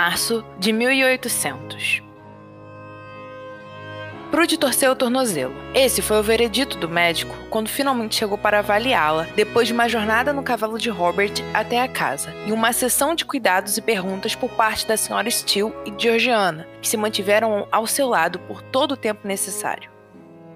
março de 1800. Prudy torceu o tornozelo. Esse foi o veredito do médico quando finalmente chegou para avaliá-la, depois de uma jornada no cavalo de Robert até a casa, e uma sessão de cuidados e perguntas por parte da Sra. Steele e Georgiana, que se mantiveram ao seu lado por todo o tempo necessário.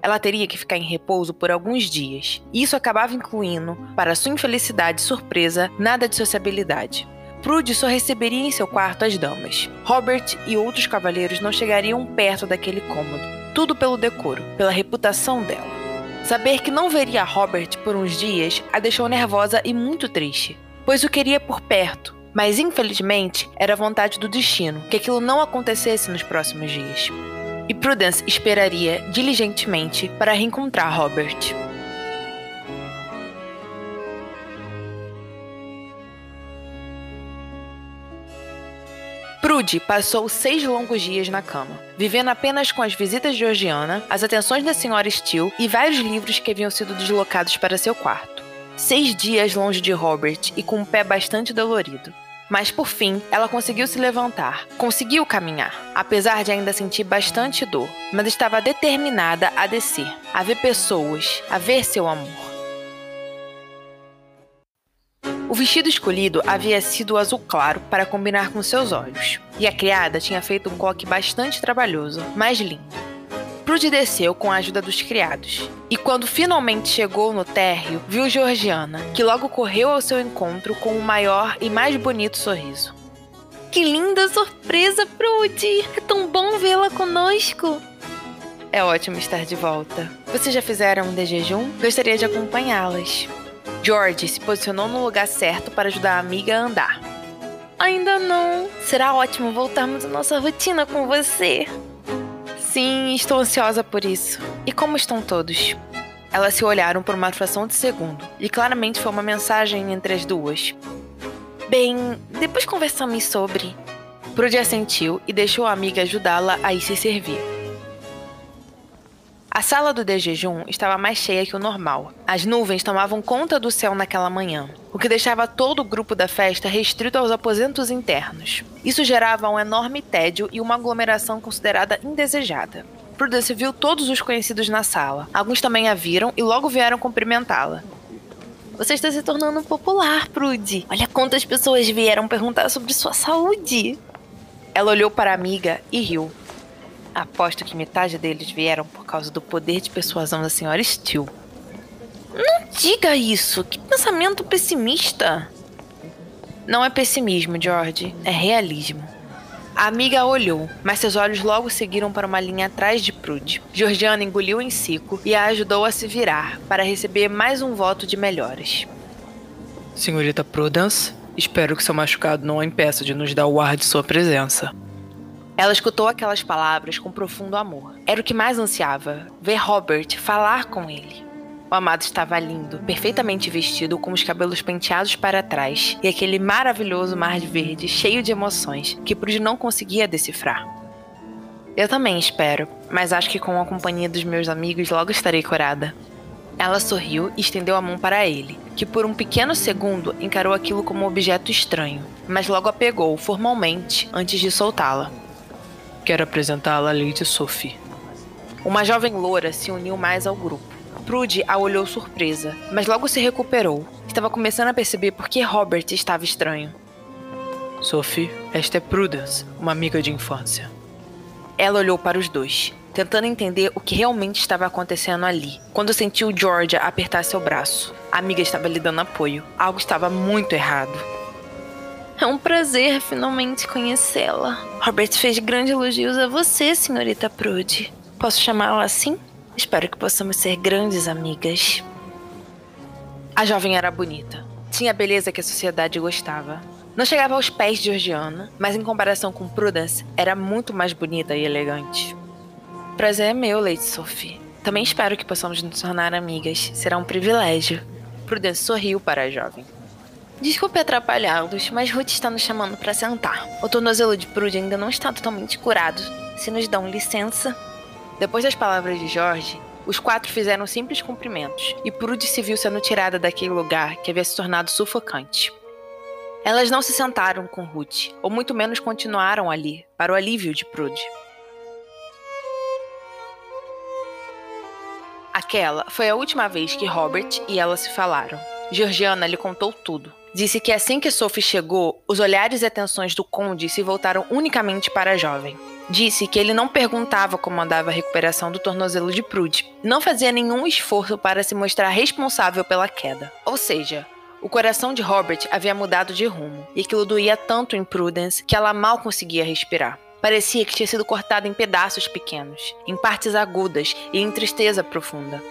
Ela teria que ficar em repouso por alguns dias, e isso acabava incluindo, para sua infelicidade e surpresa, nada de sociabilidade. Prudy só receberia em seu quarto as damas. Robert e outros cavaleiros não chegariam perto daquele cômodo. Tudo pelo decoro, pela reputação dela. Saber que não veria Robert por uns dias a deixou nervosa e muito triste, pois o queria por perto, mas infelizmente era vontade do destino que aquilo não acontecesse nos próximos dias. E Prudence esperaria diligentemente para reencontrar Robert. Prudy passou 6 longos dias na cama, vivendo apenas com as visitas de Georgiana, as atenções da Sra. Steele e vários livros que haviam sido deslocados para seu quarto. 6 dias longe de Robert e com um pé bastante dolorido. Mas por fim, ela conseguiu se levantar, conseguiu caminhar, apesar de ainda sentir bastante dor, mas estava determinada a descer, a ver pessoas, a ver seu amor. O vestido escolhido havia sido azul claro para combinar com seus olhos, e a criada tinha feito um coque bastante trabalhoso, mas lindo. Prudy desceu com a ajuda dos criados, e quando finalmente chegou no térreo, viu Georgiana, que logo correu ao seu encontro com o maior e mais bonito sorriso. Que linda surpresa, Prudy! É tão bom vê-la conosco! É ótimo estar de volta. Vocês já fizeram um desjejum? Gostaria de acompanhá-las. George se posicionou no lugar certo para ajudar a amiga a andar. Ainda não. Será ótimo voltarmos à nossa rotina com você. Sim, estou ansiosa por isso. E como estão todos? Elas se olharam por uma fração de segundo, e claramente foi uma mensagem entre as duas. Bem, depois conversamos sobre. Prudy assentiu e deixou a amiga ajudá-la a ir se servir. A sala do desjejum estava mais cheia que o normal. As nuvens tomavam conta do céu naquela manhã, o que deixava todo o grupo da festa restrito aos aposentos internos. Isso gerava um enorme tédio e uma aglomeração considerada indesejada. Prudence viu todos os conhecidos na sala. Alguns também a viram e logo vieram cumprimentá-la. Você está se tornando popular, Prudy. Olha quantas pessoas vieram perguntar sobre sua saúde. Ela olhou para a amiga e riu. Aposto que metade deles vieram por causa do poder de persuasão da Sra. Steele. Não diga isso! Que pensamento pessimista! Não é pessimismo, George. É realismo. A amiga olhou, mas seus olhos logo seguiram para uma linha atrás de Prudy. Georgiana engoliu em seco e a ajudou a se virar para receber mais um voto de melhoras. Senhorita Prudence, espero que seu machucado não a impeça de nos dar o ar de sua presença. Ela escutou aquelas palavras com profundo amor. Era o que mais ansiava, ver Robert, falar com ele. O amado estava lindo, perfeitamente vestido, com os cabelos penteados para trás, e aquele maravilhoso mar de verde, cheio de emoções, que Prudy não conseguia decifrar. Eu também espero, mas acho que com a companhia dos meus amigos logo estarei curada. Ela sorriu e estendeu a mão para ele, que por um pequeno segundo encarou aquilo como um objeto estranho, mas logo a pegou, formalmente, antes de soltá-la. Quero apresentá-la à Lady Sophie. Uma jovem loura se uniu mais ao grupo. Prudy a olhou surpresa, mas logo se recuperou. Estava começando a perceber por que Robert estava estranho. Sophie, esta é Prudence, uma amiga de infância. Ela olhou para os dois, tentando entender o que realmente estava acontecendo ali, quando sentiu Georgia apertar seu braço. A amiga estava lhe dando apoio. Algo estava muito errado. É um prazer finalmente conhecê-la. Robert fez grandes elogios a você, senhorita Prudy. Posso chamá-la assim? Espero que possamos ser grandes amigas. A jovem era bonita. Tinha a beleza que a sociedade gostava. Não chegava aos pés de Georgiana, mas em comparação com Prudence, era muito mais bonita e elegante. Prazer é meu, Lady Sophie. Também espero que possamos nos tornar amigas. Será um privilégio. Prudence sorriu para a jovem. Desculpe atrapalhá-los, mas Ruth está nos chamando para sentar. O tornozelo de Prudy ainda não está totalmente curado. Se nos dão licença... Depois das palavras de George, os 4 fizeram simples cumprimentos, e Prudy se viu sendo tirada daquele lugar que havia se tornado sufocante. Elas não se sentaram com Ruth, ou muito menos continuaram ali, para o alívio de Prude. Aquela foi a última vez que Robert e ela se falaram. Georgiana lhe contou tudo. Disse que assim que Sophie chegou, os olhares e atenções do conde se voltaram unicamente para a jovem. Disse que ele não perguntava como andava a recuperação do tornozelo de Prude. Não fazia nenhum esforço para se mostrar responsável pela queda. Ou seja, o coração de Robert havia mudado de rumo, e aquilo doía tanto em Prudence que ela mal conseguia respirar. Parecia que tinha sido cortado em pedaços pequenos, em partes agudas e em tristeza profunda.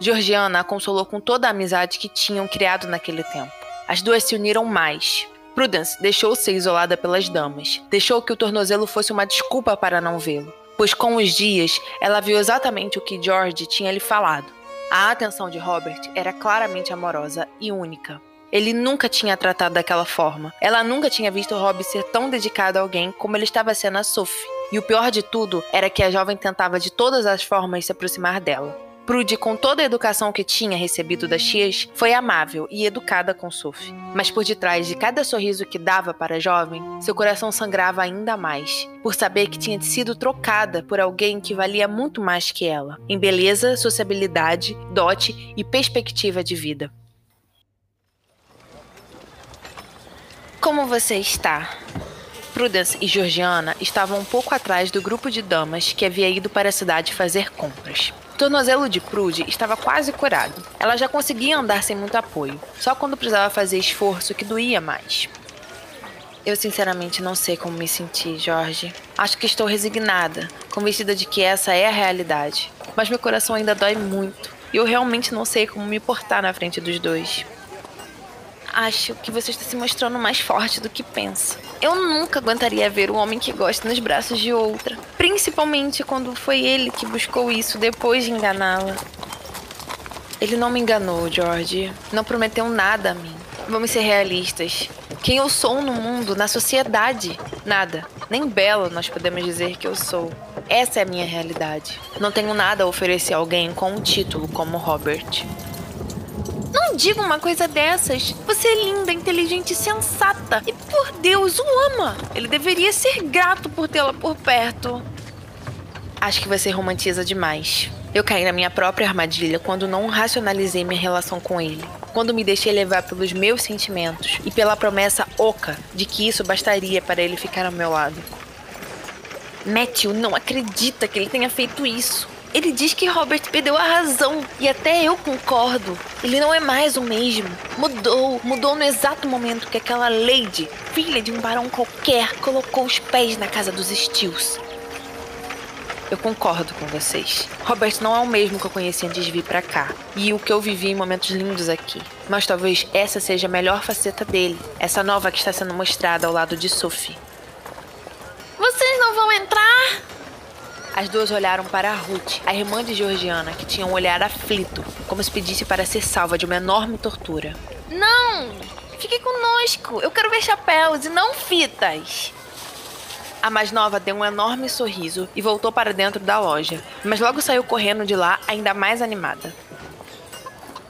Georgiana a consolou com toda a amizade que tinham criado naquele tempo. As duas se uniram mais. Prudence deixou ser isolada pelas damas. Deixou que o tornozelo fosse uma desculpa para não vê-lo, pois com os dias ela viu exatamente o que George tinha lhe falado. A atenção de Robert era claramente amorosa e única. Ele nunca tinha tratado daquela forma. Ela nunca tinha visto Rob ser tão dedicado a alguém como ele estava sendo a Sophie. E o pior de tudo era que a jovem tentava de todas as formas se aproximar dela. Prude, com toda a educação que tinha recebido das tias, foi amável e educada com Sophie. Mas por detrás de cada sorriso que dava para a jovem, seu coração sangrava ainda mais, por saber que tinha sido trocada por alguém que valia muito mais que ela, em beleza, sociabilidade, dote e perspectiva de vida. Como você está? Prudence e Georgiana estavam um pouco atrás do grupo de damas que havia ido para a cidade fazer compras. O tornozelo de Prude estava quase curado. Ela já conseguia andar sem muito apoio, só quando precisava fazer esforço que doía mais. Eu sinceramente não sei como me senti, George. Acho que estou resignada, convencida de que essa é a realidade. Mas meu coração ainda dói muito e eu realmente não sei como me portar na frente dos dois. Acho que você está se mostrando mais forte do que pensa. Eu nunca aguentaria ver um homem que gosta nos braços de outra. Principalmente quando foi ele que buscou isso depois de enganá-la. Ele não me enganou, George. Não prometeu nada a mim. Vamos ser realistas. Quem eu sou no mundo, na sociedade? Nada. Nem bela nós podemos dizer que eu sou. Essa é a minha realidade. Não tenho nada a oferecer a alguém com um título como Robert. Não diga uma coisa dessas. Você é linda, inteligente, sensata. E por Deus, o ama. Ele deveria ser grato por tê-la por perto. Acho que você romantiza demais. Eu caí na minha própria armadilha quando não racionalizei minha relação com ele. Quando me deixei levar pelos meus sentimentos e pela promessa oca de que isso bastaria para ele ficar ao meu lado. Matthew não acredita que ele tenha feito isso. Ele diz que Robert perdeu a razão, e até eu concordo. Ele não é mais o mesmo. Mudou no exato momento que aquela Lady, filha de um barão qualquer, colocou os pés na casa dos Steeles. Eu concordo com vocês. Robert não é o mesmo que eu conheci antes de vir pra cá, e o que eu vivi em momentos lindos aqui. Mas talvez essa seja a melhor faceta dele, essa nova que está sendo mostrada ao lado de Sophie. Vocês não vão entrar? As duas olharam para Ruth, a irmã de Georgiana, que tinha um olhar aflito, como se pedisse para ser salva de uma enorme tortura. Não! Fique conosco! Eu quero ver chapéus e não fitas! A mais nova deu um enorme sorriso e voltou para dentro da loja, mas logo saiu correndo de lá ainda mais animada.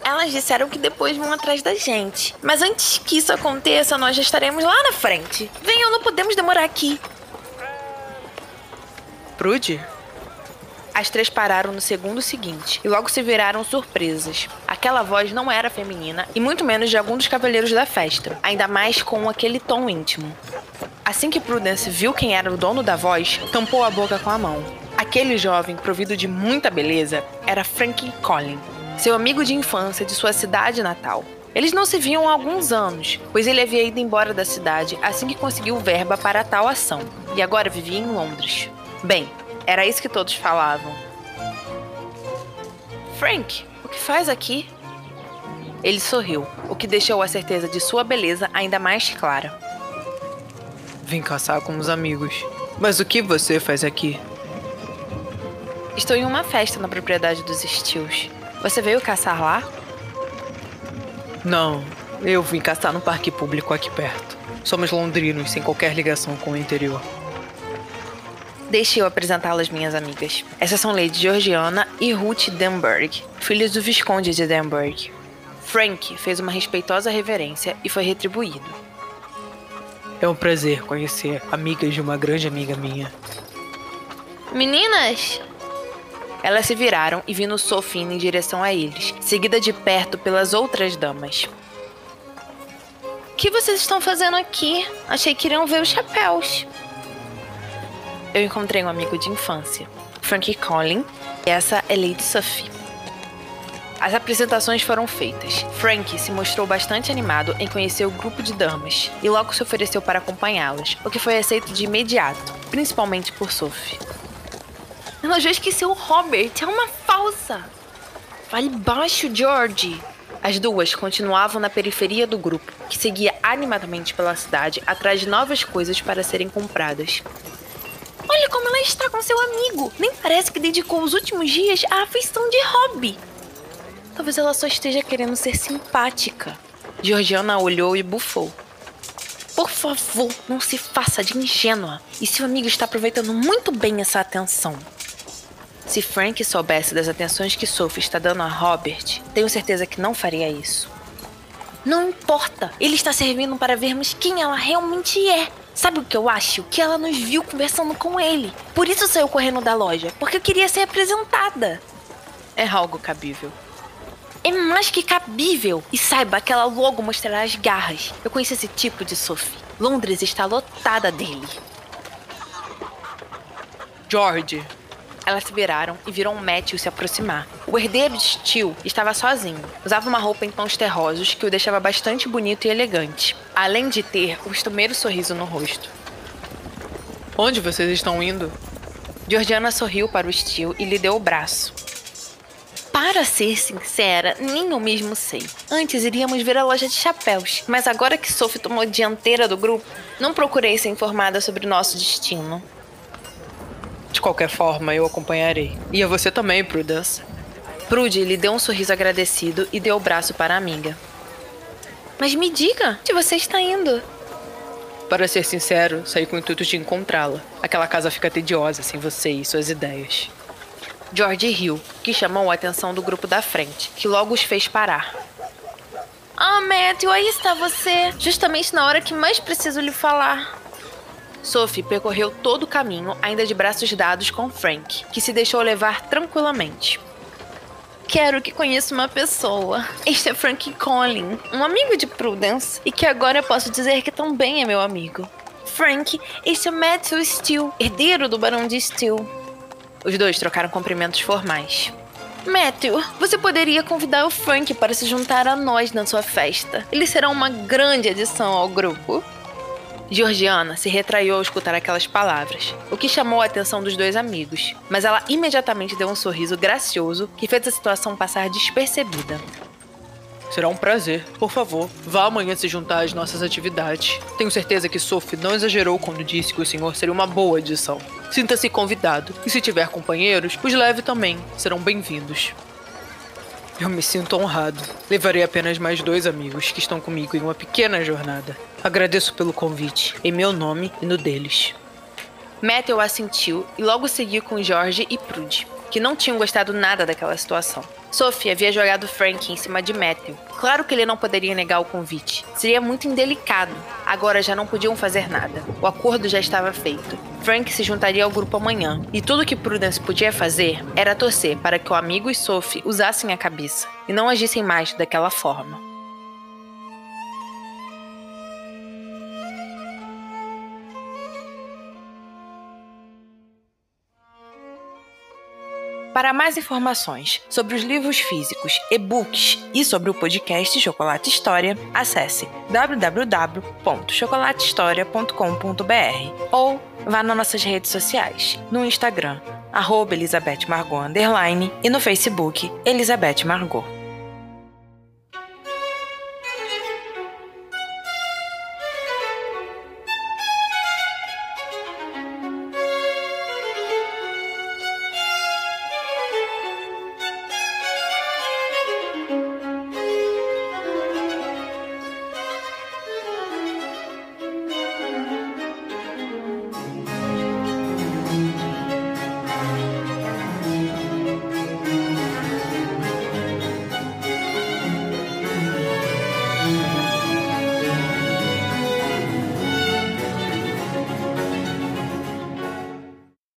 Elas disseram que depois vão atrás da gente, mas antes que isso aconteça, nós já estaremos lá na frente. Venham, não podemos demorar aqui. Prude? As três pararam no segundo seguinte e logo se viraram surpresas. Aquela voz não era feminina e muito menos de algum dos cavaleiros da festa, ainda mais com aquele tom íntimo. Assim que Prudence viu quem era o dono da voz, tampou a boca com a mão. Aquele jovem, provido de muita beleza, era Frankie Collin, seu amigo de infância de sua cidade natal. Eles não se viam há alguns anos, pois ele havia ido embora da cidade assim que conseguiu verba para tal ação, e agora vivia em Londres. Bem, era isso que todos falavam. Frank, o que faz aqui? Ele sorriu, o que deixou a certeza de sua beleza ainda mais clara. Vim caçar com os amigos. Mas o que você faz aqui? Estou em uma festa na propriedade dos Steeles. Você veio caçar lá? Não, eu vim caçar no parque público aqui perto. Somos londrinos, sem qualquer ligação com o interior. Deixe eu apresentá-las, minhas amigas. Essas são Lady Georgiana e Ruth Denberg, filhas do Visconde de Denberg. Frank fez uma respeitosa reverência e foi retribuído. É um prazer conhecer amigas de uma grande amiga minha. Meninas! Elas se viraram e vindo Sophie em direção a eles, seguida de perto pelas outras damas. O que vocês estão fazendo aqui? Achei que iriam ver os chapéus. Eu encontrei um amigo de infância, Frankie Collin, e essa é Lady Sophie. As apresentações foram feitas. Frankie se mostrou bastante animado em conhecer o grupo de damas e logo se ofereceu para acompanhá-las, o que foi aceito de imediato, principalmente por Sophie. Ela já esqueceu o Robert, é uma falsa! Fale baixo, George! As duas continuavam na periferia do grupo, que seguia animadamente pela cidade atrás de novas coisas para serem compradas. Olha como ela está com seu amigo! Nem parece que dedicou os últimos dias à afeição de hobby! Talvez ela só esteja querendo ser simpática. Georgiana olhou e bufou. Por favor, não se faça de ingênua. E seu amigo está aproveitando muito bem essa atenção. Se Frank soubesse das atenções que Sophie está dando a Robert, tenho certeza que não faria isso. Não importa, ele está servindo para vermos quem ela realmente é. Sabe o que eu acho? Que ela nos viu conversando com ele. Por isso saiu correndo da loja, porque eu queria ser apresentada. É algo cabível. É mais que cabível. E saiba que ela logo mostrará as garras. Eu conheço esse tipo de Sophie. Londres está lotada dele. George... Elas se viraram e viram Matthew se aproximar. O herdeiro de Steele estava sozinho. Usava uma roupa em tons terrosos que o deixava bastante bonito e elegante, além de ter o costumeiro sorriso no rosto. Onde vocês estão indo? Georgiana sorriu para o Steele e lhe deu o braço. Para ser sincera, nem eu mesmo sei. Antes iríamos ver a loja de chapéus, mas agora que Sophie tomou a dianteira do grupo, não procurei ser informada sobre o nosso destino. De qualquer forma, eu acompanharei. E a você também, Prudence. Prudy lhe deu um sorriso agradecido e deu o braço para a amiga. Mas me diga, onde você está indo? Para ser sincero, saí com o intuito de encontrá-la. Aquela casa fica tediosa sem você e suas ideias. George riu, que chamou a atenção do grupo da frente, que logo os fez parar. Ah, Matthew, aí está você. Justamente na hora que mais preciso lhe falar. Sophie percorreu todo o caminho, ainda de braços dados com Frank, que se deixou levar tranquilamente. Quero que conheça uma pessoa. Este é Frankie Collin, um amigo de Prudence, e que agora eu posso dizer que também é meu amigo. Frank, este é Matthew Steele, herdeiro do Barão de Steele. Os dois trocaram cumprimentos formais. Matthew, você poderia convidar o Frank para se juntar a nós na sua festa. Ele será uma grande adição ao grupo. Georgiana se retraiu ao escutar aquelas palavras, o que chamou a atenção dos dois amigos, mas ela imediatamente deu um sorriso gracioso que fez a situação passar despercebida. Será um prazer. Por favor, vá amanhã se juntar às nossas atividades. Tenho certeza que Sophie não exagerou quando disse que o senhor seria uma boa adição. Sinta-se convidado, e se tiver companheiros, os leve também. Serão bem-vindos. Eu me sinto honrado. Levarei apenas mais dois amigos que estão comigo em uma pequena jornada. Agradeço pelo convite, em meu nome e no deles. Matthew assentiu e logo seguiu com George e Prudy, que não tinham gostado nada daquela situação. Sophie havia jogado Frank em cima de Matthew. Claro que ele não poderia negar o convite. Seria muito indelicado. Agora já não podiam fazer nada. O acordo já estava feito. Frank se juntaria ao grupo amanhã. E tudo o que Prudence podia fazer era torcer para que o amigo e Sophie usassem a cabeça e não agissem mais daquela forma. Para mais informações sobre os livros físicos, e-books e sobre o podcast Chocolate História, acesse www.chocolatehistoria.com.br ou vá nas nossas redes sociais, no Instagram, @ElisabethMargot_ e no Facebook, Elisabeth Margot.